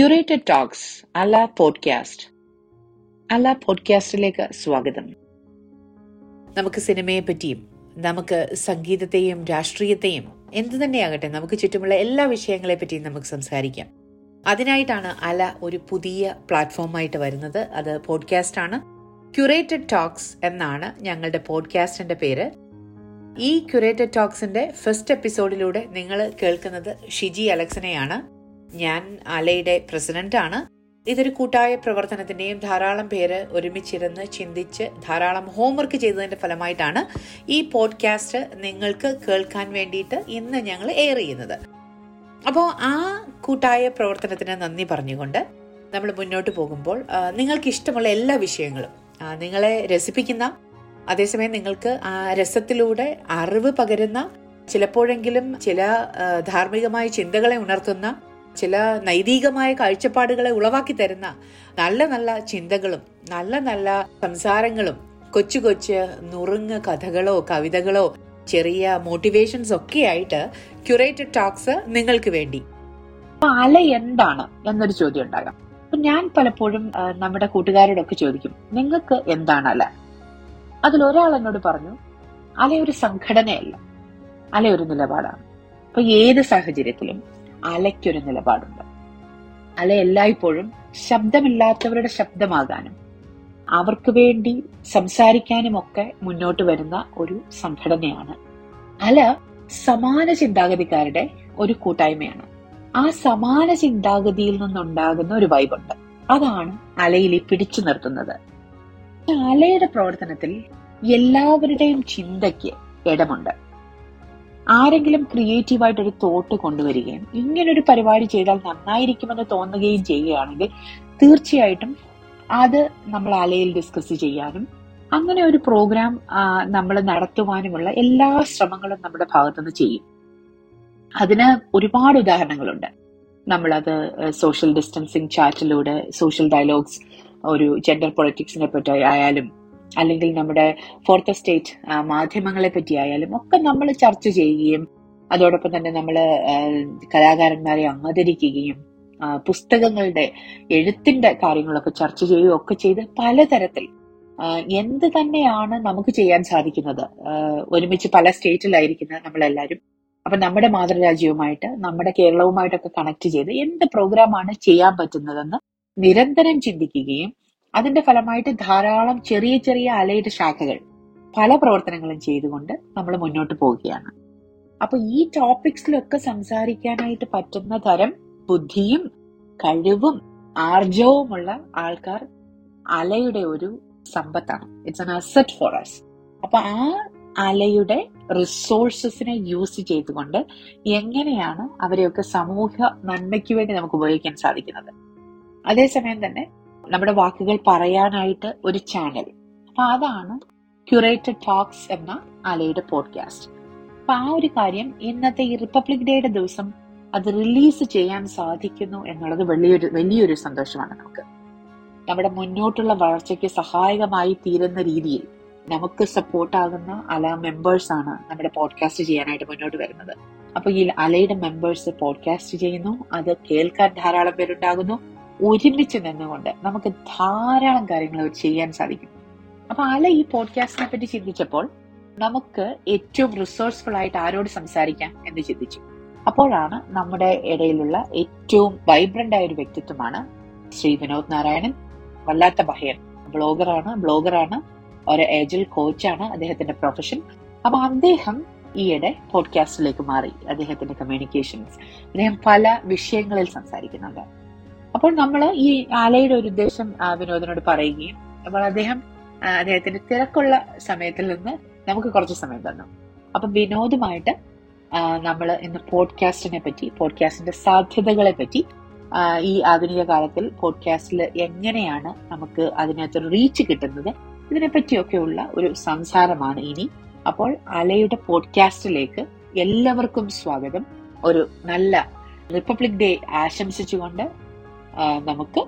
Curated Talks അല പോഡ്കാസ്റ്റിലേക്ക് സ്വാഗതം. നമുക്ക് സിനിമയെ പറ്റിയും നമുക്ക് സംഗീതത്തെയും രാഷ്ട്രീയത്തെയും എന്തു തന്നെയാകട്ടെ നമുക്ക് ചുറ്റുമുള്ള എല്ലാ വിഷയങ്ങളെ പറ്റിയും നമുക്ക് സംസാരിക്കാം. അതിനായിട്ടാണ് അല ഒരു പുതിയ പ്ലാറ്റ്ഫോമായിട്ട് വരുന്നത്. അത് പോഡ്കാസ്റ്റാണ്. ക്യൂറേറ്റഡ് ടോക്സ് എന്നാണ് ഞങ്ങളുടെ പോഡ്കാസ്റ്റിന്റെ പേര്. ഈ ക്യൂറേറ്റഡ് ടോക്സിന്റെ ഫസ്റ്റ് എപ്പിസോഡിലൂടെ നിങ്ങൾ കേൾക്കുന്നത് ഷിജി അലക്സിനെയാണ്. ഞാൻ അലയുടെ പ്രസിഡന്റാണ്. ഇതൊരു കൂട്ടായ പ്രവർത്തനത്തിന്റെയും ധാരാളം പേര് ഒരുമിച്ചിരുന്ന് ചിന്തിച്ച് ധാരാളം ഹോംവർക്ക് ചെയ്തതിന്റെ ഫലമായിട്ടാണ് ഈ പോഡ്കാസ്റ്റ് നിങ്ങൾക്ക് കേൾക്കാൻ വേണ്ടിയിട്ട് ഇന്ന് ഞങ്ങൾ എയർ ചെയ്യുന്നത്. അപ്പോൾ ആ കൂട്ടായ പ്രവർത്തനത്തിന് നന്ദി പറഞ്ഞുകൊണ്ട് നമ്മൾ മുന്നോട്ട് പോകുമ്പോൾ നിങ്ങൾക്ക് ഇഷ്ടമുള്ള എല്ലാ വിഷയങ്ങളും, നിങ്ങളെ രസിപ്പിക്കുന്ന, അതേസമയം നിങ്ങൾക്ക് ആ രസത്തിലൂടെ അറിവ് പകരുന്ന, ചിലപ്പോഴെങ്കിലും ചില ധാർമ്മികമായ ചിന്തകളെ ഉണർത്തുന്ന, ചില നൈതികമായ കാഴ്ചപ്പാടുകളെ ഉളവാക്കി തരുന്ന നല്ല നല്ല ചിന്തകളും നല്ല നല്ല സംസാരങ്ങളും കൊച്ചു കൊച്ചു നുറുങ്ങ് കഥകളോ കവിതകളോ ചെറിയ മോട്ടിവേഷൻസ് ഒക്കെ ആയിട്ട് ക്യൂറേറ്റഡ് ടോക്സ് നിങ്ങൾക്ക് വേണ്ടി. അല എന്താണ് എന്നൊരു ചോദ്യം ഉണ്ടാകാം. ഞാൻ പലപ്പോഴും നമ്മുടെ കൂട്ടുകാരോടൊക്കെ ചോദിക്കും, നിങ്ങൾക്ക് എന്താണ് അല? അതിലൊരാൾ എന്നോട് പറഞ്ഞു, അല ഒരു സംഘടനയല്ല, അല ഒരു നിലപാടാണ്. അപ്പൊ ഏത് സാഹചര്യത്തിലും അലയ്ക്കൊരു നിലപാടുണ്ട്. അല എല്ലായ്പ്പോഴും ശബ്ദമില്ലാത്തവരുടെ ശബ്ദമാകാനും അവർക്ക് വേണ്ടി സംസാരിക്കാനും ഒക്കെ മുന്നോട്ട് വരുന്ന ഒരു സംഘടനയാണ്. അല സമാന ചിന്താഗതിക്കാരുടെ ഒരു കൂട്ടായ്മയാണ്. ആ സമാന ചിന്താഗതിയിൽ നിന്നുണ്ടാകുന്ന ഒരു വൈബുണ്ട്. അതാണ് അലയിൽ പിടിച്ചു നിർത്തുന്നത്. അലയുടെ പ്രവർത്തനത്തിൽ എല്ലാവരുടെയും ചിന്തയ്ക്ക് ഇടമുണ്ട്. ആരെങ്കിലും ക്രിയേറ്റീവായിട്ടൊരു തോട്ട് കൊണ്ടുവരികയും ഇങ്ങനൊരു പരിപാടി ചെയ്താൽ നന്നായിരിക്കുമെന്ന് തോന്നുകയും ചെയ്യുകയാണെങ്കിൽ തീർച്ചയായിട്ടും അത് നമ്മൾ അലയിൽ ഡിസ്കസ് ചെയ്യാനും അങ്ങനെ ഒരു പ്രോഗ്രാം നമ്മൾ നടത്തുവാനുമുള്ള എല്ലാ ശ്രമങ്ങളും നമ്മുടെ ഭാഗത്തുനിന്ന് ചെയ്യും. അതിന് ഒരുപാട് ഉദാഹരണങ്ങളുണ്ട്. നമ്മളത് സോഷ്യൽ ഡിസ്റ്റൻസിങ് ചാറ്റിലൂടെ, സോഷ്യൽ ഡയലോഗ്സ്, ഒരു ജെൻഡർ പൊളിറ്റിക്സിനെ പറ്റി ആയാലും അല്ലെങ്കിൽ നമ്മുടെ ഫോർത്ത് എസ്റ്റേറ്റ് മാധ്യമങ്ങളെ പറ്റി ആയാലും ഒക്കെ നമ്മൾ ചർച്ച ചെയ്യുകയും അതോടൊപ്പം തന്നെ നമ്മൾ കലാകാരന്മാരെ ആദരിക്കുകയും പുസ്തകങ്ങളുടെ എഴുത്തിന്റെ കാര്യങ്ങളൊക്കെ ചർച്ച ചെയ്യുകയും ഒക്കെ ചെയ്ത് പലതരത്തിൽ എന്ത് തന്നെയാണ് നമുക്ക് ചെയ്യാൻ സാധിക്കുന്നത്, ഒരുമിച്ച് പല സ്റ്റേറ്റിലായിരിക്കുന്നത് നമ്മളെല്ലാവരും, അപ്പൊ നമ്മുടെ മാതൃരാജ്യവുമായിട്ട് നമ്മുടെ കേരളവുമായിട്ടൊക്കെ കണക്ട് ചെയ്ത് എന്ത് പ്രോഗ്രാമാണ് ചെയ്യാൻ പറ്റുന്നതെന്ന് നിരന്തരം ചിന്തിക്കുകയും അതിന്റെ ഫലമായിട്ട് ധാരാളം ചെറിയ ചെറിയ അലയുടെ ശാഖകൾ പല പ്രവർത്തനങ്ങളും ചെയ്തുകൊണ്ട് നമ്മൾ മുന്നോട്ട് പോവുകയാണ്. അപ്പൊ ഈ ടോപ്പിക്സിലൊക്കെ സംസാരിക്കാനായിട്ട് പറ്റുന്ന തരം ബുദ്ധിയും കഴിവും ആർജവുമുള്ള ആൾക്കാർ അലയുടെ ഒരു സമ്പത്താണ്. It's an asset for us. അപ്പൊ ആ അലയുടെ റിസോഴ്സസിനെ യൂസ് ചെയ്തുകൊണ്ട് എങ്ങനെയാണ് അവരെയൊക്കെ സമൂഹ നന്മയ്ക്ക് വേണ്ടി നമുക്ക് ഉപയോഗിക്കാൻ സാധിക്കുന്നത്. അതേസമയം തന്നെ നമ്മുടെ വാക്കുകൾ പറയാനായിട്ട് ഒരു ചാനൽ. അപ്പൊ അതാണ് ക്യൂറേറ്റഡ് ടോക്സ് എന്ന അലയുടെ പോഡ്കാസ്റ്റ്. അപ്പൊ ആ ഒരു കാര്യം ഇന്നത്തെ ഈ റിപ്പബ്ലിക് ഡേയുടെ ദിവസം അത് റിലീസ് ചെയ്യാൻ സാധിക്കുന്നു എന്നുള്ളത് വലിയൊരു സന്തോഷമാണ് നമുക്ക്. നമ്മുടെ മുന്നോട്ടുള്ള വളർച്ചയ്ക്ക് സഹായകമായി തീരുന്ന രീതിയിൽ നമുക്ക് സപ്പോർട്ടാകുന്ന അല മെമ്പേഴ്സ് ആണ് നമ്മുടെ പോഡ്കാസ്റ്റ് ചെയ്യാനായിട്ട് മുന്നോട്ട് വരുന്നത്. അപ്പൊ ഈ അലയുടെ മെമ്പേഴ്സ് പോഡ്കാസ്റ്റ് ചെയ്യുന്നു, അത് കേൾക്കാൻ ധാരാളം പേരുണ്ടാകുന്നു. ഒരുമിച്ച് നിന്നുകൊണ്ട് നമുക്ക് ധാരാളം കാര്യങ്ങൾ ചെയ്യാൻ സാധിക്കും. അപ്പൊ അല ഈ പോഡ്കാസ്റ്റിനെ പറ്റി ചിന്തിച്ചപ്പോൾ നമുക്ക് ഏറ്റവും റിസോഴ്സ്ഫുൾ ആയിട്ട് ആരോട് സംസാരിക്കാം എന്ന് ചിന്തിച്ചു. അപ്പോഴാണ് നമ്മുടെ ഇടയിലുള്ള ഏറ്റവും വൈബ്രന്റ് ആയ ഒരു വ്യക്തിത്വമാണ് ശ്രീ വിനോദ് നാരായണൻ. വല്ലാത്ത പഹയൻ ബ്ലോഗറാണ്, ഒരു ഏജൽ കോച്ചാണ് അദ്ദേഹത്തിന്റെ പ്രൊഫഷൻ. അപ്പൊ അദ്ദേഹം ഈയിടെ പോഡ്കാസ്റ്റിലേക്ക് മാറി. അദ്ദേഹത്തിന്റെ കമ്മ്യൂണിക്കേഷൻസ്, അദ്ദേഹം പല വിഷയങ്ങളിൽ സംസാരിക്കുന്നുണ്ട്. അപ്പോൾ നമ്മൾ ഈ അലയുടെ ഒരു ഉദ്ദേശം വിനോദിനോട് പറയുകയും അപ്പോൾ അദ്ദേഹത്തിന്റെ തിരക്കുള്ള സമയത്തിൽ നിന്ന് നമുക്ക് കുറച്ച് സമയം തന്നു. അപ്പൊ വിനോദുമായിട്ട് നമ്മൾ ഇന്ന് പോഡ്കാസ്റ്റിനെ പറ്റി, പോഡ്കാസ്റ്റിന്റെ സാധ്യതകളെ പറ്റി, ഈ ആധുനിക കാലത്തിൽ പോഡ്കാസ്റ്റിൽ എങ്ങനെയാണ് നമുക്ക് അതിനകത്ത് റീച്ച് കിട്ടുന്നത്, ഇതിനെപ്പറ്റിയൊക്കെയുള്ള ഒരു സംസാരമാണ് ഇനി. അപ്പോൾ അലയുടെ പോഡ്കാസ്റ്റിലേക്ക് എല്ലാവർക്കും സ്വാഗതം. ഒരു നല്ല റിപ്പബ്ലിക് ഡേ ആശംസിച്ചുകൊണ്ട് നമുക്ക്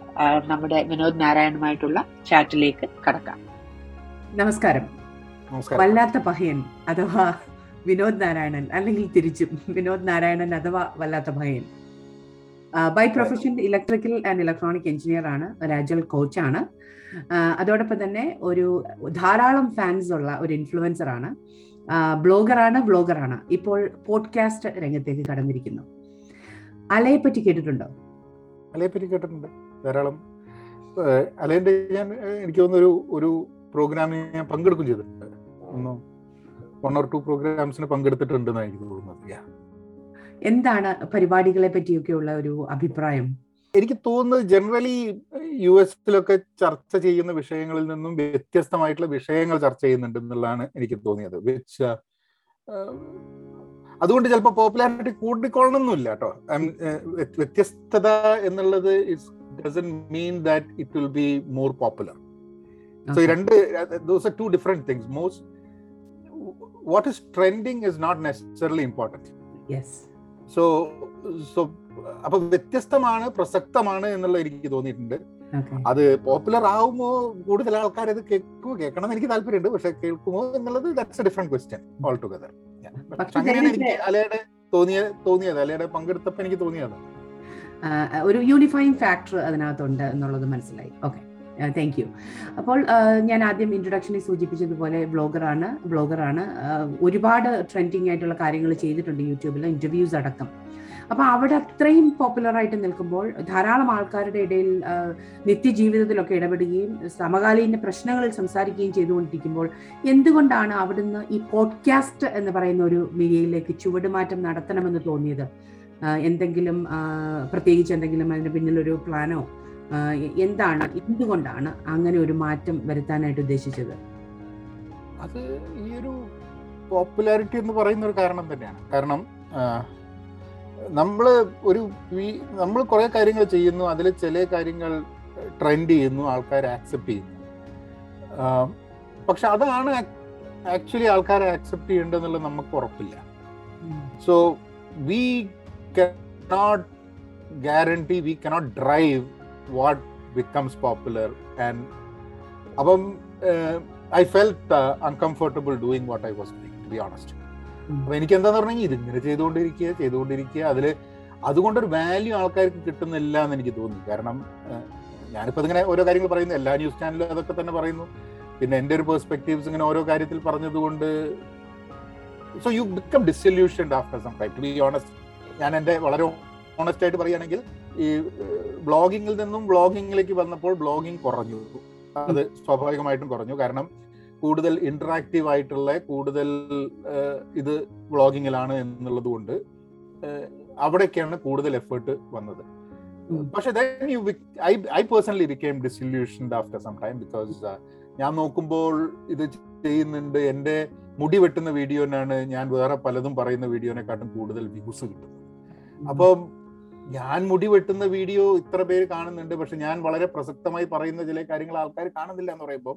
നമ്മുടെ വിനോദ് നാരായണുമായിട്ടുള്ള ചാറ്റിലേക്ക് കടക്കാം. നമസ്കാരം. വല്ലാത്ത പഹയൻ അഥവാ വിനോദ് നാരായണൻ, അല്ലെങ്കിൽ തിരിച്ചും വിനോദ് നാരായണൻ അഥവാ വല്ലാത്ത പഹയൻ, by profession electrical and electronic engineer ആണ്, ഒരാജൽ കോച്ചാണ്. അതോടൊപ്പം തന്നെ ഒരു ധാരാളം ഫാൻസ് ഉള്ള ഒരു ഇൻഫ്ലുവൻസർ ആണ്, ബ്ലോഗറാണ്. ഇപ്പോൾ പോഡ്കാസ്റ്റ് രംഗത്തേക്ക് കടന്നിരിക്കുന്നു. അലയെ പറ്റി കേട്ടിട്ടുണ്ടോ? അലയെ പറ്റി കേട്ടിട്ടുണ്ട് ധാരാളം. അലയുടെ എനിക്ക് തോന്നുന്നൊരു ഒരു പ്രോഗ്രാമിന് ഞാൻ പങ്കെടുക്കുകയും ചെയ്തിട്ടുണ്ട്. ഒന്ന് 1 or 2 പ്രോഗ്രാംസിന് പങ്കെടുത്തിട്ടുണ്ടെന്ന് എനിക്ക് തോന്നുന്നത്. എന്താണ് പരിപാടികളെ പറ്റിയൊക്കെയുള്ള ഒരു അഭിപ്രായം? എനിക്ക് തോന്നുന്നത് ജനറലി യു എസിലൊക്കെ ചർച്ച ചെയ്യുന്ന വിഷയങ്ങളിൽ നിന്നും വ്യത്യസ്തമായിട്ടുള്ള വിഷയങ്ങൾ ചർച്ച ചെയ്യുന്നുണ്ട് എന്നുള്ളതാണ് എനിക്ക് തോന്നിയത്. അതുകൊണ്ട് ചിലപ്പോൾ പോപ്പുലാരിറ്റി കൂടിക്കൊള്ളണമെന്നില്ല കേട്ടോ. വ്യത്യസ്തത എന്നുള്ളത് doesn't mean that it will be more popular. So those are two different things. Most what is trending is not necessarily important. Yes. So അപ്പോൾ വ്യത്യസ്തമാണ്, പ്രസക്തമാണ് എന്നുള്ള എനിക്ക് തോന്നിയിട്ടുണ്ട്. അത് പോപ്പുലർ ആവുമോ, കൂടുതൽ ആൾക്കാർ അത് കേൾക്കുമോ, കേൾക്കണം എന്ന് എനിക്ക് താല്പര്യമുണ്ട്. പക്ഷെ കേൾക്കുമോ എന്നുള്ളത് that's a different question altogether. അങ്ങനെയാണ് എനിക്ക് അലയുടെ തോന്നിയത്, അലയുടെ പങ്കെടുത്തപ്പോൾ എനിക്ക് തോന്നിയത് ഒരു യൂണിഫൈങ് ഫാക്ടർ അതിനകത്തുണ്ട് എന്നുള്ളത് മനസ്സിലായി. Okay, thank you. അപ്പോൾ ഞാൻ ആദ്യം ഇൻട്രൊഡക്ഷനിൽ സൂചിപ്പിച്ചതുപോലെ ബ്ലോഗറാണ്. ഒരുപാട് ട്രെൻഡിങ് ആയിട്ടുള്ള കാര്യങ്ങൾ ചെയ്തിട്ടുണ്ട് യൂട്യൂബിൽ, ഇന്റർവ്യൂസ് അടക്കം. അപ്പോൾ അവിടെ അത്രയും പോപ്പുലറായിട്ട് നിൽക്കുമ്പോൾ ധാരാളം ആൾക്കാരുടെ ഇടയിൽ നിത്യജീവിതത്തിലൊക്കെ ഇടപെടുകയും സമകാലീന പ്രശ്നങ്ങളിൽ സംസാരിക്കുകയും ചെയ്തുകൊണ്ടിരിക്കുമ്പോൾ എന്തുകൊണ്ടാണ് അവിടുന്ന് ഈ പോഡ്കാസ്റ്റ് എന്ന് പറയുന്ന ഒരു മീഡിയയിലേക്ക് ചുവടുമാറ്റം നടത്തണമെന്ന് തോന്നിയത്? എന്തെങ്കിലും പ്രത്യേകിച്ച് എന്തെങ്കിലും അതിന് പിന്നിലൊരു പ്ലാനോ എന്താണ്, എന്തുകൊണ്ടാണ് അങ്ങനെ ഒരു മാറ്റം വരുത്താനായിട്ട് ഉദ്ദേശിച്ചത്? അത് ഈ ഒരു പോപ്പുലാരിറ്റി എന്ന് പറയുന്ന ഒരു കാരണം തന്നെയാണ്. കാരണം നമ്മൾ കുറേ കാര്യങ്ങൾ ചെയ്യുന്നു, അതിൽ ചില കാര്യങ്ങൾ ട്രെൻഡ് ചെയ്യുന്നു, ആൾക്കാർ ആക്സെപ്റ്റ് ചെയ്യുന്നു. പക്ഷെ അതാണ് ആക്ച്വലി ആൾക്കാരെ ആക്സെപ്റ്റ് ചെയ്യേണ്ടതെന്നുള്ളത് നമുക്ക് ഉറപ്പില്ല. So we cannot guarantee, we cannot drive what becomes popular, and I felt uncomfortable doing what I was doing, to be honest. എനിക്ക് എന്താന്ന് പറഞ്ഞെങ്കിൽ ഇതിങ്ങനെ ചെയ്തുകൊണ്ടിരിക്കുക, അതിൽ അതുകൊണ്ടൊരു വാല്യൂ ആൾക്കാർക്ക് കിട്ടുന്നില്ല എന്ന് എനിക്ക് തോന്നി. കാരണം ഞാനിപ്പോൾ ഇങ്ങനെ ഓരോ കാര്യങ്ങൾ പറയുന്നു, എല്ലാ ന്യൂസ് ചാനലും അതൊക്കെ തന്നെ പറയുന്നു. പിന്നെ എൻ്റെ ഒരു പെർസ്പെക്റ്റീവ്സ് ഇങ്ങനെ ഓരോ കാര്യത്തിൽ പറഞ്ഞതുകൊണ്ട് so you become disillusioned after some time, to be honest. ഞാൻ എൻ്റെ വളരെ ഓണസ്റ്റ് ആയിട്ട് പറയുകയാണെങ്കിൽ ഈ ബ്ലോഗിങ്ങിൽ നിന്നും വ്ളോഗിങ്ങിലേക്ക് വന്നപ്പോൾ ബ്ലോഗിങ് കുറഞ്ഞു. അത് സ്വാഭാവികമായിട്ടും കുറഞ്ഞു. കാരണം കൂടുതൽ ഇന്ററാക്റ്റീവ് ആയിട്ടുള്ള കൂടുതൽ ഇത് വ്ളോഗിങ്ങിലാണ് എന്നുള്ളത് കൊണ്ട് അവിടേക്കാണ് കൂടുതൽ എഫേർട്ട് വന്നത്. പക്ഷെ I personally became disillusioned after some time because ഞാൻ നോക്കുമ്പോൾ ഇത് ചെയ്യുന്നുണ്ട്, എൻ്റെ മുടി വെട്ടുന്ന വീഡിയോനാണ് ഞാൻ വേറെ പലതും പറയുന്ന വീഡിയോനെക്കാട്ടും കൂടുതൽ വ്യൂസ് കിട്ടുന്നത്. അപ്പം ഞാൻ മുടി വെട്ടുന്ന വീഡിയോ ഇത്ര പേര് കാണുന്നുണ്ട്, പക്ഷെ ഞാൻ വളരെ പ്രസക്തമായി പറയുന്ന ചില കാര്യങ്ങൾ ആൾക്കാർ കാണുന്നില്ല എന്ന് പറയുമ്പോൾ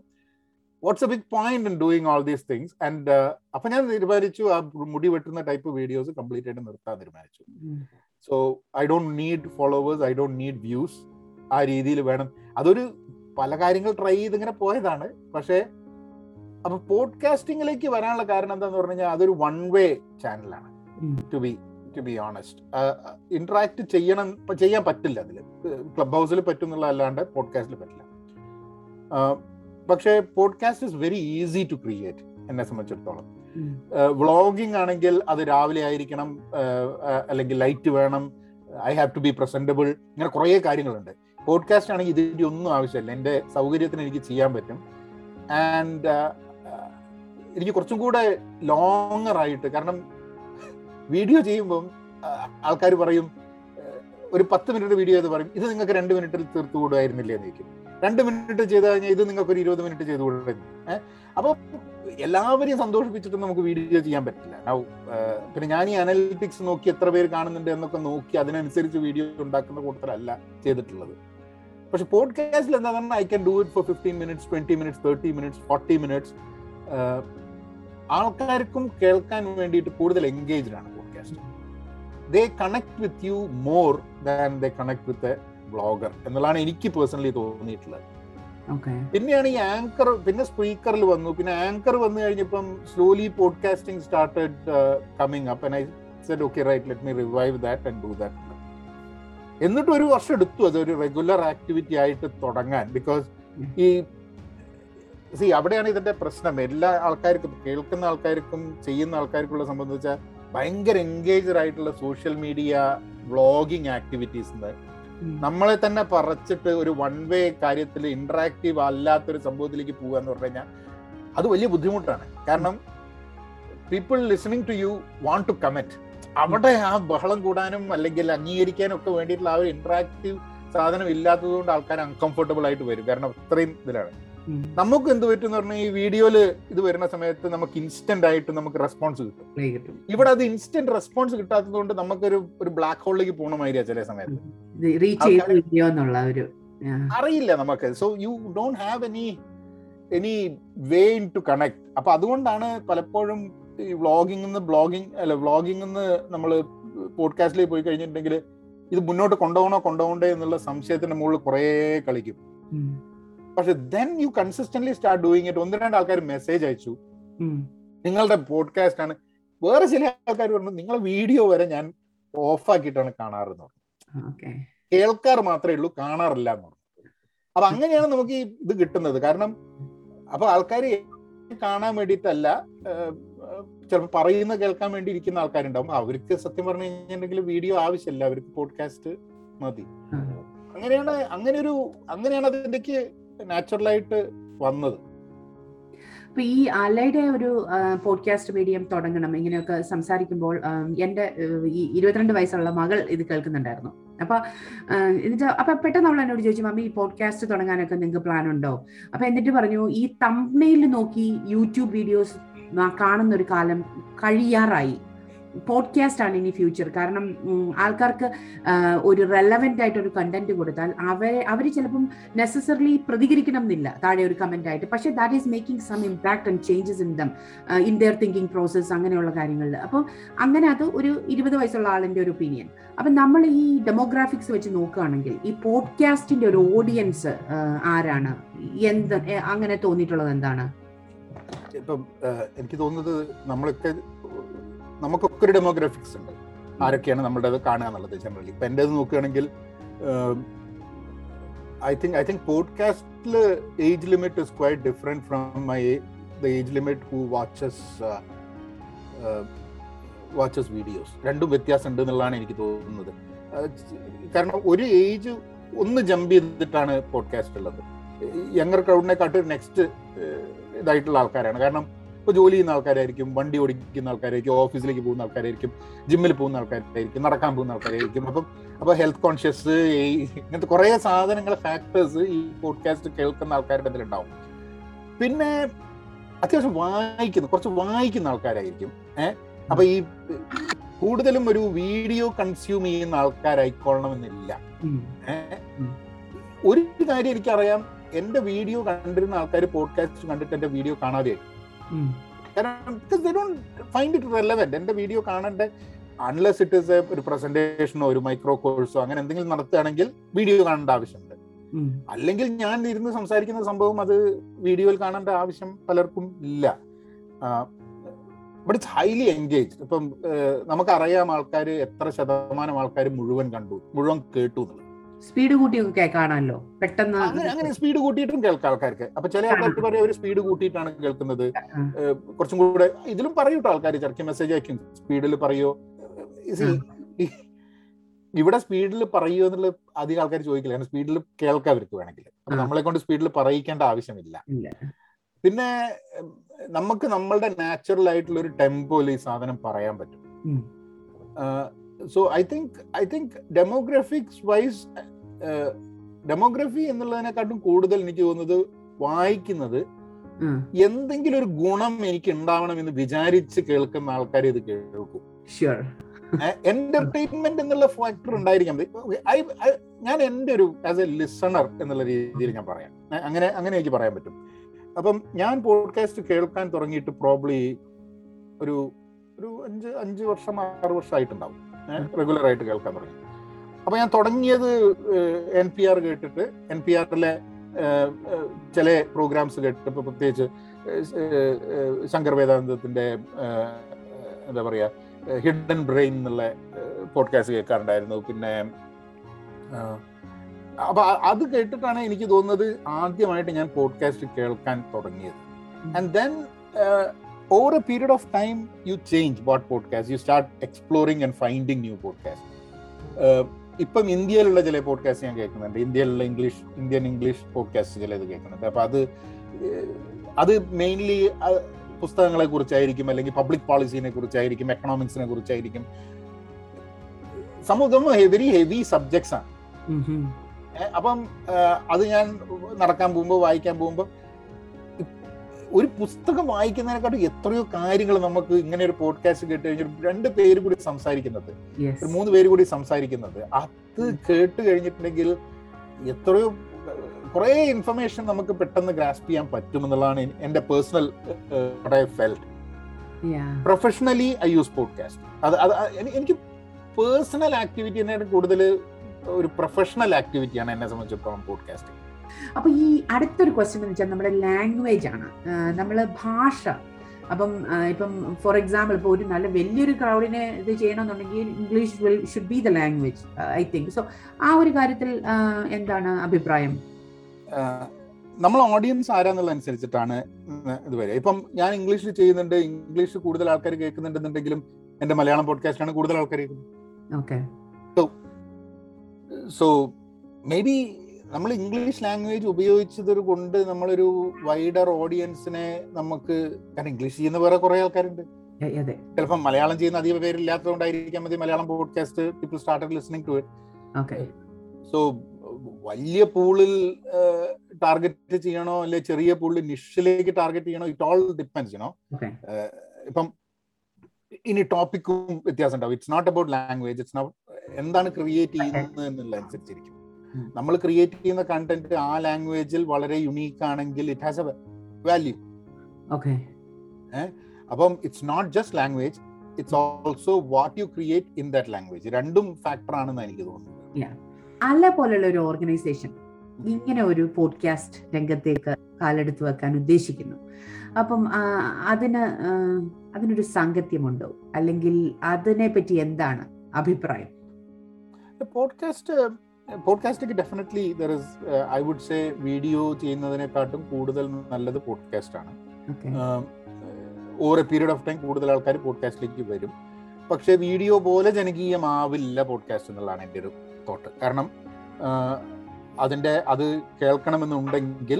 what's a big point in doing all these things. And അപ്പം ഞാൻ തീരുമാനിച്ചു ആ മുടി വെട്ടുന്ന ടൈപ്പ് വീഡിയോസ് കംപ്ലീറ്റ് ആയിട്ട് നിർത്താൻ തീരുമാനിച്ചു. So I don't need followers, I don't need views. ആ രീതിയിൽ വേണം. അതൊരു പല കാര്യങ്ങൾ ട്രൈ ചെയ്ത് ഇങ്ങനെ പോയതാണ്. പക്ഷേ അപ്പൊ പോഡ്കാസ്റ്റിംഗിലേക്ക് വരാനുള്ള കാരണം എന്താന്ന് പറഞ്ഞു കഴിഞ്ഞാൽ അതൊരു വൺ വേ ചാനലാണ്. ടു ബി ഓണസ്റ്റ് ഇന്ററാക്ട് ചെയ്യാൻ പറ്റില്ല. അതിൽ ക്ലബ് ഹൗസിൽ പറ്റും എന്നുള്ള അല്ലാണ്ട് പോഡ്കാസ്റ്റിൽ പറ്റില്ല. പക്ഷേ podcast is very easy to create എന്നെ സംബന്ധിച്ചിടത്തോളം. വ്ളോഗിംഗ് ആണെങ്കിൽ അത് രാവിലെ ആയിരിക്കണം, അല്ലെങ്കിൽ ലൈറ്റ് വേണം, I have to be presentable, ഇങ്ങനെ കുറേ കാര്യങ്ങളുണ്ട്. പോഡ്കാസ്റ്റ് ആണെങ്കിൽ ഇതിൻ്റെ ഒന്നും ആവശ്യമില്ല, എൻ്റെ സൗകര്യത്തിന് എനിക്ക് ചെയ്യാൻ പറ്റും. ആൻഡ് എനിക്ക് കുറച്ചും കൂടെ ലോങ്ങറായിട്ട്, കാരണം വീഡിയോ ചെയ്യുമ്പം ആൾക്കാർ പറയും ഒരു 10 minute വീഡിയോ എന്ന് പറയും, ഇത് നിങ്ങൾക്ക് 2 minute തീർത്തു കൂടുമായിരുന്നില്ല എന്ന് ചോദിക്കും. 2 minute ചെയ്ത് കഴിഞ്ഞാൽ ഇത് നിങ്ങൾക്ക് ഒരു 20 minute ചെയ്തു കൂടായിരുന്നു. അപ്പോൾ എല്ലാവരെയും സന്തോഷിപ്പിച്ചിട്ട് നമുക്ക് വീഡിയോ ചെയ്യാൻ പറ്റില്ല. പിന്നെ ഞാൻ ഈ അനലിറ്റിക്സ് നോക്കി എത്ര പേര് കാണുന്നുണ്ട് എന്നൊക്കെ നോക്കി അതിനനുസരിച്ച് വീഡിയോ ഉണ്ടാക്കുന്ന കൂട്ടത്തിലല്ല ചെയ്തിട്ടുള്ളത്. പക്ഷെ പോഡ്കാസ്റ്റിൽ എന്താ പറഞ്ഞാൽ I can do it for 15 minutes, 20 minutes, 30 minutes, 40 minutes. ആൾക്കാർക്കും കേൾക്കാൻ വേണ്ടിയിട്ട് കൂടുതൽ എൻഗേജ്ഡ് ആണ് podcast. They connect with you more than they connect with a blogger എന്നുള്ളതാണ് എനിക്ക് പേഴ്സണലി തോന്നിയിട്ടുള്ളത്. പിന്നെയാണ് ഈ ആങ്കർ, പിന്നെ സ്പീക്കറിൽ വന്നു, പിന്നെ ആങ്കർ വന്നു കഴിഞ്ഞപ്പം slowly podcasting started coming up and I said okay right let me revive that and do that. എന്നിട്ട് ഒരു വർഷം എടുത്തു അതൊരു റെഗുലർ ആക്ടിവിറ്റി ആയിട്ട് തുടങ്ങാൻ. ബിക്കോസ് ഈ സി അവിടെയാണ് ഇതിൻ്റെ പ്രശ്നം. എല്ലാ ആൾക്കാർക്കും, കേൾക്കുന്ന ആൾക്കാർക്കും ചെയ്യുന്ന ആൾക്കാർക്കുള്ള സംബന്ധിച്ച ഭയങ്കര എൻഗേജഡ് ആയിട്ടുള്ള സോഷ്യൽ മീഡിയ വ്ളോഗിങ് ആക്ടിവിറ്റീസിൻ്റെ നമ്മളെ തന്നെ പറച്ചിട്ട് ഒരു വൺ വേ കാര്യത്തിൽ ഇന്ററാക്റ്റീവ് അല്ലാത്തൊരു സംഭവത്തിലേക്ക് പോകുക എന്ന് പറഞ്ഞു കഴിഞ്ഞാൽ അത് വലിയ ബുദ്ധിമുട്ടാണ്. കാരണം people listening to you want to comment. അവിടെ ആ ബഹളം കൂടാനും അല്ലെങ്കിൽ അംഗീകരിക്കാനും ഒക്കെ വേണ്ടിയിട്ടുള്ള ആ ഒരു ഇന്ററാക്റ്റീവ് സാധനം ഇല്ലാത്തത് കൊണ്ട് ആൾക്കാർ അൺകംഫർട്ടബിൾ ആയിട്ട് വരും. കാരണം അത്രയും ഇതിലാണ്. നമുക്ക് എന്ത് പറ്റും എന്ന് പറഞ്ഞാൽ ഈ വീഡിയോയില് ഇത് വരുന്ന സമയത്ത് നമുക്ക് ഇൻസ്റ്റന്റ് ആയിട്ട് നമുക്ക് റെസ്പോൺസ് കിട്ടും. ഇവിടെ അത് ഇൻസ്റ്റന്റ് റെസ്പോൺസ് കിട്ടാത്തത് കൊണ്ട് നമുക്കൊരു ഒരു ബ്ലാക്ക് ഹോളിലേക്ക് പോണ മാതിരിയാ ചില സമയത്ത്, അറിയില്ല നമുക്ക്. So you don't have any way in to connect. അപ്പൊ അതുകൊണ്ടാണ് പലപ്പോഴും ഈ വ്ളോഗിംഗ് നമ്മൾ പോഡ്കാസ്റ്റിലേക്ക് പോയി കഴിഞ്ഞിട്ടുണ്ടെങ്കിൽ ഇത് മുന്നോട്ട് കൊണ്ടുപോകണ്ടേ എന്നുള്ള സംശയത്തിന്റെ മുകളിൽ കുറെ കളിക്കും. പക്ഷെ then you consistently start doing it. ഒന്ന് രണ്ട് ആൾക്കാർ മെസ്സേജ് അയച്ചു, നിങ്ങളുടെ പോഡ്കാസ്റ്റ് ആണ്. വേറെ ചില ആൾക്കാർ പറഞ്ഞു നിങ്ങളെ വീഡിയോ വരെ ഞാൻ ഓഫാക്കിയിട്ടാണ് കാണാറെന്ന് പറഞ്ഞു. കേൾക്കാറ് മാത്രമേ ഉള്ളൂ, കാണാറില്ല എന്ന് പറഞ്ഞു. അപ്പൊ അങ്ങനെയാണ് നമുക്ക് ഇത് കിട്ടുന്നത്. കാരണം അപ്പൊ ആൾക്കാർ കാണാൻ വേണ്ടിയിട്ടല്ല, ചിലപ്പോൾ പറയുന്ന കേൾക്കാൻ വേണ്ടി ഇരിക്കുന്ന ആൾക്കാരുണ്ടാവും. അവർക്ക് സത്യം പറഞ്ഞു കഴിഞ്ഞിട്ടുണ്ടെങ്കിൽ വീഡിയോ ആവശ്യമില്ല, അവർക്ക് പോഡ്കാസ്റ്റ് മതി. അങ്ങനെയാണ് അതിൻ്റെക്ക് നാച്ചുറലായിട്ട് വന്നത്. അപ്പൊ ഈ അലയുടെ ഒരു പോഡ്കാസ്റ്റ് മീഡിയം തുടങ്ങണം ഇങ്ങനെയൊക്കെ സംസാരിക്കുമ്പോൾ എൻ്റെ ഈ 22 വയസ്സുള്ള മകൾ ഇത് കേൾക്കുന്നുണ്ടായിരുന്നു. അപ്പൊ പെട്ടെന്ന് അവൾ എന്നോട് ചോദിച്ചു, മമ്മി ഈ പോഡ്കാസ്റ്റ് തുടങ്ങാനൊക്കെ നിങ്ങൾക്ക് പ്ലാൻ ഉണ്ടോ? അപ്പൊ എന്നിട്ട് പറഞ്ഞു, ഈ തംബ്നെയിൽ നോക്കി യൂട്യൂബ് വീഡിയോസ് കാണുന്നൊരു കാലം കഴിയാറായി, പോഡ്കാസ്റ്റ് ആണ് ഇനി ഫ്യൂച്ചർ. കാരണം ആൾക്കാർക്ക് ഒരു റെലവൻ്റ് ആയിട്ടൊരു കണ്ടന്റ് കൊടുത്താൽ അവർ ചിലപ്പം നെസസറിലി പ്രതികരിക്കണം എന്നില്ല താഴെ ഒരു കമന്റ് ആയിട്ട്, പക്ഷേ that is making some impact and changes in their thinking process, അങ്ങനെയുള്ള കാര്യങ്ങളിൽ. അപ്പോൾ അങ്ങനെ അത് ഒരു 20 വയസ്സുള്ള ആളിൻ്റെ ഒരു ഒപ്പീനിയൻ. അപ്പം നമ്മൾ ഈ ഡെമോഗ്രാഫിക്സ് വെച്ച് നോക്കുകയാണെങ്കിൽ ഈ പോഡ്കാസ്റ്റിൻ്റെ ഒരു ഓഡിയൻസ് ആരാണ്, എന്ത് അങ്ങനെ തോന്നിയിട്ടുള്ളത് എന്താണ്? ഇപ്പം എനിക്ക് തോന്നുന്നത് നമുക്കൊക്കെ ഒരു ഡെമോഗ്രാഫിക്സ് ഉണ്ട്, ആരൊക്കെയാണ് നമ്മുടെ അത് കാണുക എന്നുള്ളത്. ജനറലി ഇപ്പം എൻ്റെ അത് നോക്കുകയാണെങ്കിൽ ഐ തിങ്ക് പോഡ്കാസ്റ്റിൽ age limit is quite different from the age limit who watches videos. രണ്ടും വ്യത്യാസം ഉണ്ട് എന്നുള്ളതാണ് എനിക്ക് തോന്നുന്നത്. കാരണം ഒരു ഏജ് ഒന്ന് ജമ്പ് ചെയ്തിട്ടാണ് പോഡ്കാസ്റ്റ് ഉള്ളത്. യങ്ങർ ക്രൗഡിനെക്കാട്ട് നെക്സ്റ്റ് ഇതായിട്ടുള്ള ആൾക്കാരാണ്. കാരണം ഇപ്പോൾ ജോലി ചെയ്യുന്ന ആൾക്കാരായിരിക്കും, വണ്ടി ഓടിക്കുന്ന ആൾക്കാരായിരിക്കും, ഓഫീസിലേക്ക് പോകുന്ന ആൾക്കാരായിരിക്കും, ജിമ്മിൽ പോകുന്ന ആൾക്കാരായിരിക്കും, നടക്കാൻ പോകുന്ന ആൾക്കാരായിരിക്കും. അപ്പോൾ ഹെൽത്ത് കോൺഷ്യസ് ഇങ്ങനത്തെ കുറേ സാധനങ്ങൾ, ഫാക്ടേഴ്സ് ഈ പോഡ്കാസ്റ്റ് കേൾക്കുന്ന ആൾക്കാരുടെ ഇതിലുണ്ടാവും. പിന്നെ അത്യാവശ്യം കുറച്ച് വായിക്കുന്ന ആൾക്കാരായിരിക്കും. അപ്പോൾ ഈ കൂടുതലും ഒരു വീഡിയോ കൺസ്യൂം ചെയ്യുന്ന ആൾക്കാരായിക്കോളണമെന്നില്ല. ഒരു കാര്യം എനിക്കറിയാം, എൻ്റെ വീഡിയോ കണ്ടിരുന്ന ആൾക്കാർ പോഡ്കാസ്റ്റ് കണ്ടിട്ട് എൻ്റെ വീഡിയോ കാണാതെയായിരുന്നു. കാരണം they don't find it relevant. എൻ്റെ വീഡിയോ കാണേണ്ട unless it is ഒരു പ്രസന്റേഷനോ ഒരു മൈക്രോ കോഴ്സോ അങ്ങനെ എന്തെങ്കിലും നടത്തുകയാണെങ്കിൽ വീഡിയോ കാണേണ്ട ആവശ്യമുണ്ട്. അല്ലെങ്കിൽ ഞാൻ ഇരുന്ന് സംസാരിക്കുന്ന സംഭവം അത് വീഡിയോയിൽ കാണേണ്ട ആവശ്യം പലർക്കും ഇല്ല. But it's highly engaged. ഇപ്പം നമുക്കറിയാം ആൾക്കാർ എത്ര ശതമാനം ആൾക്കാർ മുഴുവൻ കേട്ടു എന്നുള്ളത്. സ്പീഡ് കൂട്ടിയൊക്കെ കാണാമല്ലോ പെട്ടെന്ന്, അങ്ങനെ സ്പീഡ് കൂട്ടിയിട്ടും കേൾക്കാം ആൾക്കാർക്ക്. അപ്പൊ ചില ആൾക്കാർക്ക് പറയും അവർ സ്പീഡ് കൂട്ടിയിട്ടാണ് കേൾക്കുന്നത്, കുറച്ചും കൂടെ ഇതിലും പറയൂട്ടോ ആൾക്കാർ. ചെറിയ മെസ്സേജ് അയക്കും സ്പീഡിൽ പറയോ. ഇവിടെ സ്പീഡിൽ പറയോ എന്നുള്ള അധികം ആൾക്കാർ ചോദിക്കില്ല, കാരണം സ്പീഡിൽ കേൾക്കാൻ അവർക്ക് വേണമെങ്കിൽ. അപ്പൊ നമ്മളെ കൊണ്ട് സ്പീഡിൽ പറയിക്കേണ്ട ആവശ്യമില്ല. പിന്നെ നമുക്ക് നമ്മളുടെ നാച്ചുറൽ ആയിട്ടുള്ള ഒരു ടെമ്പോയിൽ ഈ സാധനം പറയാൻ പറ്റും. So I think demographics wise demography എന്നുള്ളതിനെക്കാട്ടും കൂടുതൽ എനിക്ക് തോന്നുന്നത് വായിക്കുന്നത് എന്തെങ്കിലും ഒരു ഗുണം എനിക്ക് ഉണ്ടാവണം എന്ന് വിചാരിച്ച് കേൾക്കുന്ന ആൾക്കാർ ഇത് കേൾക്കും. എന്റർടൈൻമെന്റ് എന്നുള്ള ഫാക്ടർ ഉണ്ടായിരിക്കാം. ഞാൻ എൻ്റെ ഒരു ആസ് എ ലിസണർ എന്നുള്ള രീതിയിൽ ഞാൻ പറയാം, അങ്ങനെ എനിക്ക് പറയാൻ പറ്റും. അപ്പം ഞാൻ പോഡ്കാസ്റ്റ് കേൾക്കാൻ തുടങ്ങിയിട്ട് പ്രോബ്ലി ഒരു 5 വർഷം 6 വർഷം ആയിട്ടുണ്ടാവും റെഗുലർ ആയിട്ട് കേൾക്കാൻ തുടങ്ങി. അപ്പൊ ഞാൻ തുടങ്ങിയത് NPR കേട്ടിട്ട്, NPRലെ ചില പ്രോഗ്രാംസ് കേട്ടിട്ട്, ഇപ്പൊ പ്രത്യേകിച്ച് ശങ്കർ വേദാന്തത്തിന്റെ എന്താ പറയാ ഹിഡൻ ബ്രെയിൻ എന്നുള്ള പോഡ്കാസ്റ്റ് കേൾക്കാറുണ്ടായിരുന്നു. പിന്നെ അപ്പൊ അത് കേട്ടിട്ടാണ് എനിക്ക് തോന്നുന്നത് ആദ്യമായിട്ട് ഞാൻ പോഡ്കാസ്റ്റ് കേൾക്കാൻ തുടങ്ങിയത്. And then over a period of time you change what podcast you start exploring and finding new podcasts. ഇപ്പം ഇന്ത്യയിലുള്ള ചില പോഡ്കാസ്റ്റ് ഞാൻ കേൾക്കുന്നുണ്ട്, ഇന്ത്യയിലുള്ള ഇന്ത്യൻ ഇംഗ്ലീഷ് പോഡ്കാസ്റ്റ് ചിലത് കേൾക്കുന്നുണ്ട്. അപ്പം അത് മെയിൻലി പുസ്തകങ്ങളെ കുറിച്ചായിരിക്കും, അല്ലെങ്കിൽ പബ്ലിക് പോളിസിനെ കുറിച്ചായിരിക്കും, എക്കണോമിക്സിനെ കുറിച്ചായിരിക്കും. സമൂഹം വെരി ഹെവി സബ്ജക്ട്സ് ആണ്. അപ്പം അത് ഞാൻ നടക്കാൻ പോകുമ്പോൾ വായിക്കാൻ പോകുമ്പോൾ ഒരു പുസ്തകം വായിക്കുന്നതിനെക്കാട്ടും എത്രയോ കാര്യങ്ങൾ നമുക്ക് ഇങ്ങനെ ഒരു പോഡ്കാസ്റ്റ് കേട്ട് കഴിഞ്ഞിട്ട് മൂന്ന് പേര് കൂടി സംസാരിക്കുന്നത് അത് കേട്ട് കഴിഞ്ഞിട്ടുണ്ടെങ്കിൽ എത്രയോ കുറെ ഇൻഫർമേഷൻ നമുക്ക് പെട്ടെന്ന് ഗ്രാസ്പ് ചെയ്യാൻ പറ്റുമെന്നുള്ളതാണ് എന്റെ personal felt. Professionally I use podcast. അത് എനിക്ക് പേഴ്സണൽ ആക്ടിവിറ്റിയെക്കാൾ കൂടുതൽ ഒരു പ്രൊഫഷണൽ ആക്ടിവിറ്റിയാണ് എന്നെ സംബന്ധിച്ചിടത്തോളം പോഡ്കാസ്റ്റിംഗ്. അപ്പൊ ഈ അടുത്തൊരു ക്വസ്റ്റ്യൻ എന്ന് വെച്ചാൽ നമ്മുടെ ലാംഗ്വേജ് ആണ്, നമ്മള് ഭാഷ. ഇപ്പം ഫോർ എക്സാമ്പിൾ ഇപ്പോൾ ഒരു നല്ല വലിയൊരു ക്രൗഡിനെ ഇത് ചെയ്യണമെന്നുണ്ടെങ്കിൽ English should be the language I think so. ആ ഒരു കാര്യത്തിൽ എന്താണ് അഭിപ്രായം? നമ്മൾ ഓഡിയൻസ് ആരാന്നുള്ള അനുസരിച്ചിട്ടാണ് ഇത് വരെ. ഇപ്പം ഞാൻ ഇംഗ്ലീഷിൽ ചെയ്യുന്നുണ്ട്, ഇംഗ്ലീഷ് കൂടുതൽ ആൾക്കാർ കേൾക്കുന്നുണ്ടെന്നുണ്ടെങ്കിലും എന്റെ മലയാളം പോഡ്കാസ്റ്റാണ് കൂടുതൽ ആൾക്കാർ കേൾക്കുന്നത്. ഓക്കെ, സോ മേ ബി നമ്മൾ ഇംഗ്ലീഷ് ലാംഗ്വേജ് ഉപയോഗിച്ചത് കൊണ്ട് നമ്മളൊരു വൈഡർ ഓഡിയൻസിനെ നമുക്ക്, കാരണം ഇംഗ്ലീഷ് ചെയ്യുന്ന വേറെ കുറെ ആൾക്കാരുണ്ട്, ചിലപ്പോൾ മലയാളം ചെയ്യുന്ന അധികം പേരില്ലാത്തതുകൊണ്ടായിരിക്കാം മതി Malayalam podcast people started listening to it. So വലിയ പൂളിൽ ടാർഗറ്റ് ചെയ്യണോ അല്ലെ ചെറിയ പൂളിൽ നിഷിലേക്ക് ടാർഗറ്റ് ചെയ്യണോ, ഇറ്റ് ഓൾ ഡിപ്പെൻഡ്സ്. ഇപ്പം ഇനി ടോപ്പിക്കും വ്യത്യാസം ഉണ്ടാവും. It's not about language, it's not എന്താണ് ക്രിയേറ്റ് ചെയ്യുന്നത് എന്നുള്ള അനുസരിച്ചിരിക്കും. നമ്മൾ ക്രിയേറ്റ് ചെയ്യുന്ന കണ്ടന്റ് ആ ലാംഗ്വേജിൽ വളരെ യുണീക്ക് ആണെങ്കിൽ it has a value. Okay, അപ്പം it's not just language, it's also what you create in that language. രണ്ടും ഫാക്ടർ ആണെന്ന് എനിക്ക് തോന്നുന്നു. അല പോലുള്ള ഒരു ഓർഗനൈസേഷൻ ഇങ്ങനെ ഒരു പോഡ്കാസ്റ്റ് രംഗത്തേക്ക് കാലെടുത്ത് വെക്കാൻ ഉദ്ദേശിക്കുന്നു. അപ്പം അതിനൊരു സാങ്കത്യമുണ്ടോ, അല്ലെങ്കിൽ അതിനെ പറ്റി എന്താണ് അഭിപ്രായം? പോഡ്കാസ്റ്റിൽ definitely there is I would say video ചെയ്യുന്നതിനെക്കാട്ടും കൂടുതൽ നല്ലത് പോഡ്കാസ്റ്റാണ്. Over a period of time കൂടുതൽ ആൾക്കാർ പോഡ്കാസ്റ്റിലേക്ക് വരും. പക്ഷേ വീഡിയോ പോലെ ജനകീയമാവില്ല പോഡ്കാസ്റ്റ് എന്നുള്ളതാണ് എൻ്റെ ഒരു തോട്ട്. കാരണം അത് കേൾക്കണമെന്നുണ്ടെങ്കിൽ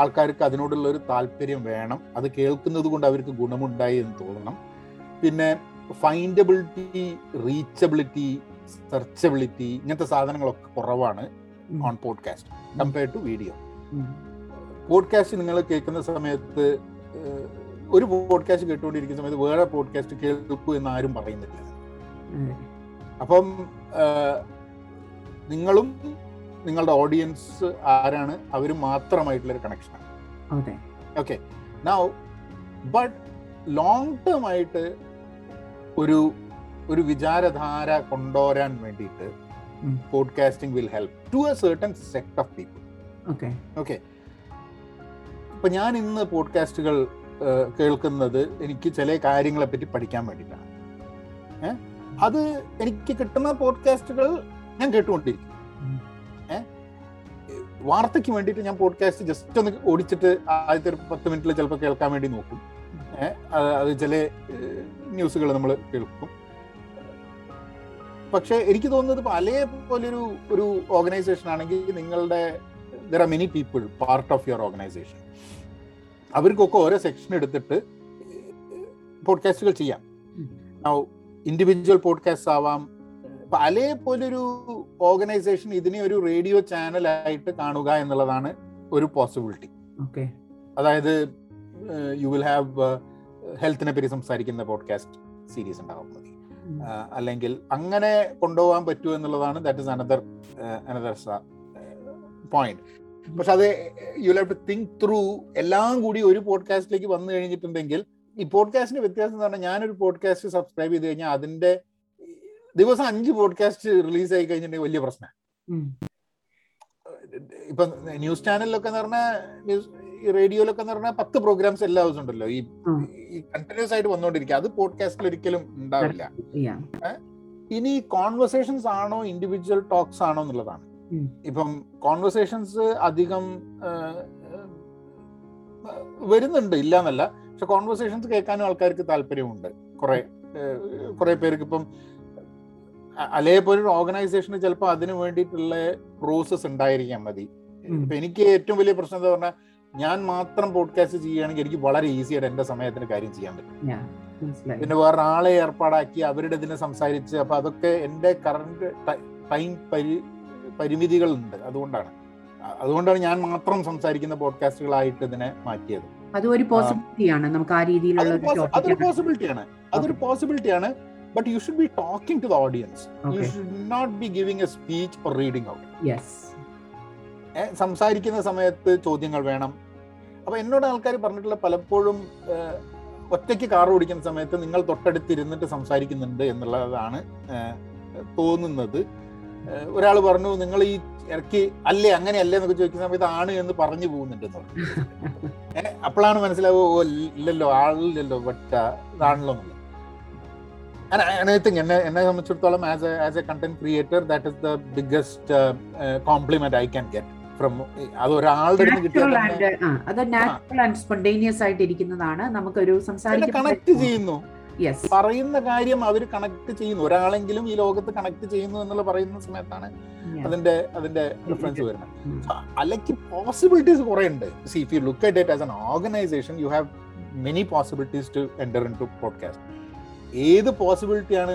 ആൾക്കാർക്ക് അതിനോടുള്ളൊരു താല്പര്യം വേണം, അത് കേൾക്കുന്നത് കൊണ്ട് അവർക്ക് ഗുണമുണ്ടായി എന്ന് തോന്നണം. പിന്നെ ഫൈൻഡബിലിറ്റി, റീച്ചബിലിറ്റി, സെർച്ചബിലിറ്റി, ഇങ്ങനത്തെ സാധനങ്ങളൊക്കെ കുറവാണ് on podcast compared to video. Podcast നിങ്ങൾ കേൾക്കുന്ന സമയത്ത്, ഒരു പോഡ്കാസ്റ്റ് കേട്ടുകൊണ്ടിരിക്കുന്ന സമയത്ത് വേറെ പോഡ്കാസ്റ്റ് കേൾക്കൂ എന്ന് ആരും പറയുന്നില്ല. അപ്പം നിങ്ങളും നിങ്ങളുടെ ഓഡിയൻസ് ആരാണ് അവരും മാത്രമായിട്ടുള്ളൊരു കണക്ഷനാണ്. Okay, now but long term ആയിട്ട് ഒരു വിചാരധാര കൊണ്ടുവരാൻ വേണ്ടിയിട്ട് podcasting will help to a certain sect of people. Okay, ഇപ്പം ഞാൻ ഇന്ന് പോഡ്കാസ്റ്റുകൾ കേൾക്കുന്നത് എനിക്ക് ചില കാര്യങ്ങളെപ്പറ്റി പഠിക്കാൻ വേണ്ടിയിട്ടാണ്. അത് എനിക്ക് കിട്ടുന്ന പോഡ്കാസ്റ്റുകൾ ഞാൻ കേട്ടുകൊണ്ടിരിക്കും. വാർത്തയ്ക്ക് വേണ്ടിയിട്ട് ഞാൻ പോഡ്കാസ്റ്റ് ജസ്റ്റ് ഒന്ന് ഓടിച്ചിട്ട് ആദ്യത്തെ ഒരു 10 മിനിറ്റിൽ ചിലപ്പോൾ കേൾക്കാൻ വേണ്ടി നോക്കും. അത് ചില ന്യൂസുകൾ നമ്മൾ കേൾക്കും. പക്ഷേ എനിക്ക് തോന്നുന്നത് ഇപ്പോൾ അലയെ പോലൊരു ഓർഗനൈസേഷൻ ആണെങ്കിൽ നിങ്ങളുടെ there are many people part of your organisation, അവർക്കൊക്കെ ഓരോ സെക്ഷൻ എടുത്തിട്ട് പോഡ്കാസ്റ്റുകൾ ചെയ്യാം. ഇൻഡിവിജ്വൽ പോഡ്കാസ്റ്റ് ആവാം. ഇപ്പം അലയെ പോലൊരു ഓർഗനൈസേഷൻ ഇതിനെ ഒരു റേഡിയോ ചാനലായിട്ട് കാണുക എന്നുള്ളതാണ് ഒരു പോസിബിലിറ്റി. അതായത് യു വിൽ ഹാവ് ഹെൽത്തിനെ പറ്റി സംസാരിക്കുന്ന പോഡ്കാസ്റ്റ് സീരീസ് ഉണ്ടാവും മതി, അല്ലെങ്കിൽ അങ്ങനെ കൊണ്ടുപോകാൻ പറ്റൂ എന്നുള്ളതാണ്. That is another point. പക്ഷെ അത് you have to think through. എല്ലാം കൂടി ഒരു പോഡ്കാസ്റ്റിലേക്ക് വന്നു കഴിഞ്ഞിട്ടുണ്ടെങ്കിൽ ഈ പോഡ്കാസ്റ്റിന്റെ വ്യത്യാസം എന്ന് പറഞ്ഞാൽ, ഞാനൊരു പോഡ്കാസ്റ്റ് സബ്സ്ക്രൈബ് ചെയ്ത് കഴിഞ്ഞാൽ അതിന്റെ ദിവസം 5 പോഡ്കാസ്റ്റ് റിലീസ് ആയി കഴിഞ്ഞിട്ടുണ്ടെങ്കിൽ വലിയ പ്രശ്നമാണ്. ഇപ്പൊ ന്യൂസ് ചാനലിലൊക്കെ എന്ന് പറഞ്ഞാൽ, റേഡിയോയിലൊക്കെ എന്ന് പറഞ്ഞാൽ 10 പ്രോഗ്രാംസ് എല്ലാ ദിവസം ഉണ്ടല്ലോ, ഈ കണ്ടിന്യൂസ് ആയിട്ട് വന്നുകൊണ്ടിരിക്കുക. അത് പോഡ്കാസ്റ്റിൽ ഒരിക്കലും ഉണ്ടാവില്ല. ഇനി കോൺവെർസേഷൻസ് ആണോ ഇൻഡിവിജ്വൽ ടോക്സ് ആണോ എന്നുള്ളതാണ്. ഇപ്പം കോൺവെർസേഷൻസ് അധികം വരുന്നുണ്ട്, ഇല്ല എന്നല്ല, പക്ഷെ കോൺവെർസേഷൻസ് കേൾക്കാനും ആൾക്കാർക്ക് താല്പര്യമുണ്ട്. കുറെ പേർക്ക് ഇപ്പം അതേപോലെ ഒരു ഓർഗനൈസേഷന് ചിലപ്പോൾ അതിന് വേണ്ടിയിട്ടുള്ള പ്രോസസ് ഉണ്ടായിരിക്കാൻ മതി. ഇപ്പം എനിക്ക് ഏറ്റവും വലിയ പ്രശ്നം എന്ന് പറഞ്ഞാൽ ഞാൻ മാത്രം പോഡ്കാസ്റ്റ് ചെയ്യുകയാണെങ്കിൽ എനിക്ക് വളരെ ഈസിയായിട്ട് എൻ്റെ സമയത്തിന് കാര്യം ചെയ്യാൻ പറ്റും. പിന്നെ വേറെ ആളെ ഏർപ്പാടാക്കി അവരുടെ ഇതിനെ സംസാരിച്ച്, അപ്പം അതൊക്കെ എൻ്റെ കറണ്ട് ടൈം പരിമിതികളുണ്ട്. അതുകൊണ്ടാണ് ഞാൻ മാത്രം സംസാരിക്കുന്ന പോഡ്കാസ്റ്റുകളായിട്ട് ഇതിനെ മാറ്റിയത്. അതൊരു പോസിബിലിറ്റിയാണ്. But you should be talking to the audience. Okay. You should not be giving a speech or reading out. Yes. സംസാരിക്കുന്ന സമയത്ത് ചോദ്യങ്ങൾ വേണം. അപ്പോൾ എന്നോട് ആൾക്കാർ പറഞ്ഞിട്ടുള്ള പലപ്പോഴും ഒറ്റയ്ക്ക് കാർ ഓടിക്കുന്ന സമയത്ത് നിങ്ങൾ തൊട്ടടുത്തിരുന്നിട്ട് സംസാരിക്കുന്നുണ്ട് എന്നുള്ളതാണ് തോന്നുന്നത്. ഒരാൾ പറഞ്ഞു നിങ്ങൾ ഈ ഇറക്കി അല്ലേ അങ്ങനെയല്ലേ എന്നൊക്കെ ചോദിക്കുന്ന സമയത്ത് ആണ് എന്ന് പറഞ്ഞു പോകുന്നുണ്ടെന്ന് പറഞ്ഞു. അപ്പോഴാണ് മനസ്സിലാവുക, ഓ ഇല്ലല്ലോ ആളില്ലല്ലോ പറ്റ ഇതാണല്ലോ. And I think enna samachirthalam as a content creator, that is the biggest compliment I can get from adu oralde kittanade adu natural and spontaneous aayit irikkunadana namukku oru samsarikku connect cheyunu. Yes, parayna karyam avaru connect cheyunu, oralengilum ee logathe connect cheyunu ennulla parayna samayathana adinde reference varana. So alaki possibilities kore undu. See, if you look at it as an organization, you have many possibilities to enter into podcast. ഏത് പോസിബിലിറ്റിയാണ്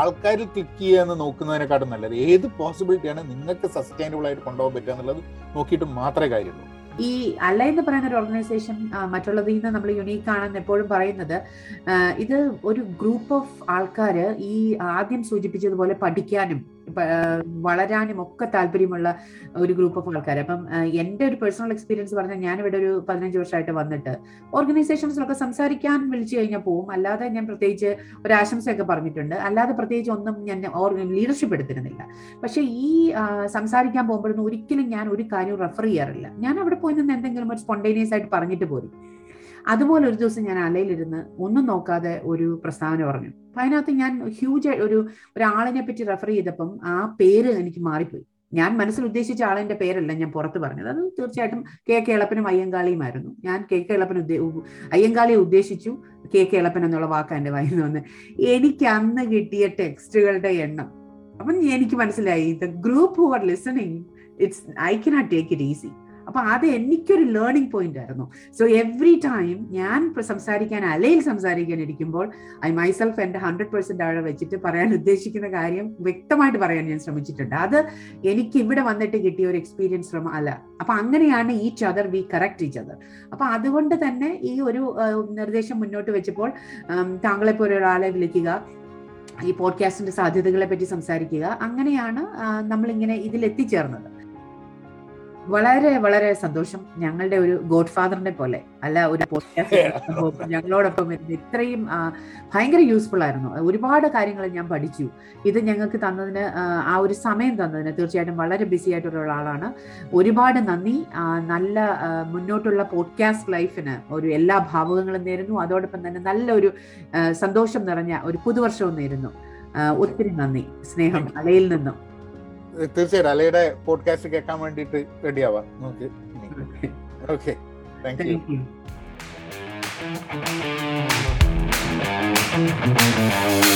ആൾക്കാർ click ചെയ്യാന്ന് നോക്കുന്നതിനെക്കാട്ടും നല്ലത് ഏത് പോസിബിലിറ്റിയാണ് നിങ്ങൾക്ക് sustainable ആയിട്ട് കൊണ്ടുപോകാൻ പറ്റുക എന്നുള്ളത് നോക്കിയിട്ട് മാത്രമേ കാര്യമുള്ളൂ. ഈ അല എന്ന് പറയുന്ന ഒരു ഓർഗനൈസേഷൻ മറ്റുള്ളതിൽ നിന്ന് നമ്മൾ യുണീക്ക് ആണെന്ന് എപ്പോഴും പറയുന്നത്, ഇത് ഒരു ഗ്രൂപ്പ് ഓഫ് ആൾക്കാർ ഈ ആദ്യം സൂചിപ്പിച്ചതുപോലെ പഠിക്കാനും വളരാനും ഒക്കെ താല്പര്യമുള്ള ഒരു ഗ്രൂപ്പ് ഓഫ് ആൾക്കാർ. അപ്പം എൻ്റെ ഒരു പേഴ്സണൽ എക്സ്പീരിയൻസ് പറഞ്ഞാൽ ഞാനിവിടെ ഒരു 15 വർഷമായിട്ട് വന്നിട്ട് ഓർഗനൈസേഷൻസിലൊക്കെ സംസാരിക്കാൻ വിളിച്ചു കഴിഞ്ഞാൽ പോവും. അല്ലാതെ ഞാൻ പ്രത്യേകിച്ച് ഒരാശംസയൊക്കെ പറഞ്ഞിട്ടുണ്ട്, അല്ലാതെ പ്രത്യേകിച്ച് ഒന്നും ഞാൻ ലീഡർഷിപ്പ് എടുത്തിരുന്നില്ല. പക്ഷേ ഈ സംസാരിക്കാൻ പോകുമ്പോഴൊന്നും ഒരിക്കലും ഞാൻ ഒരു കാര്യം റെഫർ ചെയ്യാറില്ല. ഞാൻ അവിടെ പോയി നിന്ന് എന്തെങ്കിലും ഒരു സ്പോണ്ടേനിയസ് ആയിട്ട് പറഞ്ഞിട്ട് പോരും. അതുപോലെ ഒരു ദിവസം ഞാൻ അലയിലിരുന്ന് ഒന്നും നോക്കാതെ ഒരു പ്രസ്താവന പറഞ്ഞു. അപ്പം അതിനകത്ത് ഞാൻ ഹ്യൂജ് ഒരാളിനെ പറ്റി റെഫർ ചെയ്തപ്പം ആ പേര് എനിക്ക് മാറിപ്പോയി. ഞാൻ മനസ്സിൽ ഉദ്ദേശിച്ച ആളിൻ്റെ പേരല്ല ഞാൻ പുറത്ത് പറഞ്ഞത്. അത് തീർച്ചയായിട്ടും കെ എളപ്പനും അയ്യങ്കാളിയുമായിരുന്നു. ഞാൻ അയ്യങ്കാളിയെ ഉദ്ദേശിച്ചു കെ എളപ്പൻ എന്നുള്ള വാക്ക് എൻ്റെ വായിന്ന് വന്ന്. എനിക്ക് അന്ന് കിട്ടിയ ടെക്സ്റ്റുകളുടെ എണ്ണം അപ്പം എനിക്ക് മനസ്സിലായി, the group who are listening it's I cannot take it easy. അപ്പൊ അത് എനിക്കൊരു ലേണിംഗ് പോയിന്റ് ആയിരുന്നു. സോ എവറി ടൈം ഞാൻ സംസാരിക്കാൻ അലയിൽ സംസാരിക്കാനിരിക്കുമ്പോൾ ഐ മൈസെൽഫ് എൻ്റെ 100% അവിടെ വെച്ചിട്ട് പറയാൻ ഉദ്ദേശിക്കുന്ന കാര്യം വ്യക്തമായിട്ട് പറയാൻ ഞാൻ ശ്രമിച്ചിട്ടുണ്ട്. അത് എനിക്ക് ഇവിടെ വന്നിട്ട് കിട്ടിയ ഒരു എക്സ്പീരിയൻസ് ഫ്രം അല. അപ്പൊ അങ്ങനെയാണ് each other we correct each other. അപ്പൊ അതുകൊണ്ട് തന്നെ ഈ ഒരു നിർദ്ദേശം മുന്നോട്ട് വെച്ചപ്പോൾ താങ്കളെപ്പോലെ ഒരാളെ വിളിക്കുക, ഈ പോഡ്കാസ്റ്റിന്റെ സാധ്യതകളെ പറ്റി സംസാരിക്കുക, അങ്ങനെയാണ് നമ്മളിങ്ങനെ ഇതിലെത്തിച്ചേർന്നത്. വളരെ വളരെ സന്തോഷം. ഞങ്ങളുടെ ഒരു ഗോഡ് ഫാദറിനെ പോലെ അല്ല ഒരു പോഡ്കാസ്റ്റ് ഞങ്ങളോടൊപ്പം ഇത്രയും ഭയങ്കര യൂസ്ഫുൾ ആയിരുന്നു. ഒരുപാട് കാര്യങ്ങൾ ഞാൻ പഠിച്ചു. ഇത് ഞങ്ങൾക്ക് തന്നതിന്, ആ ഒരു സമയം തന്നതിന്, തീർച്ചയായിട്ടും വളരെ ബിസി ആയിട്ടുള്ള ഒരാളാണ്. ഒരുപാട് നന്ദി. നല്ല മുന്നോട്ടുള്ള പോഡ്കാസ്റ്റ് ലൈഫിന് ഒരു എല്ലാ ഭാവുകങ്ങളും നേരുന്നു. അതോടൊപ്പം തന്നെ നല്ലൊരു സന്തോഷം നിറഞ്ഞ ഒരു പുതുവർഷവും നേരുന്നു. ഒത്തിരി നന്ദി. സ്നേഹം അലയിൽ നിന്നും. തീർച്ചയായിട്ടും അലയുടെ പോഡ്കാസ്റ്റ് കേൾക്കാൻ വേണ്ടിയിട്ട് റെഡിയാവാം. Okay, thank you. Thank you.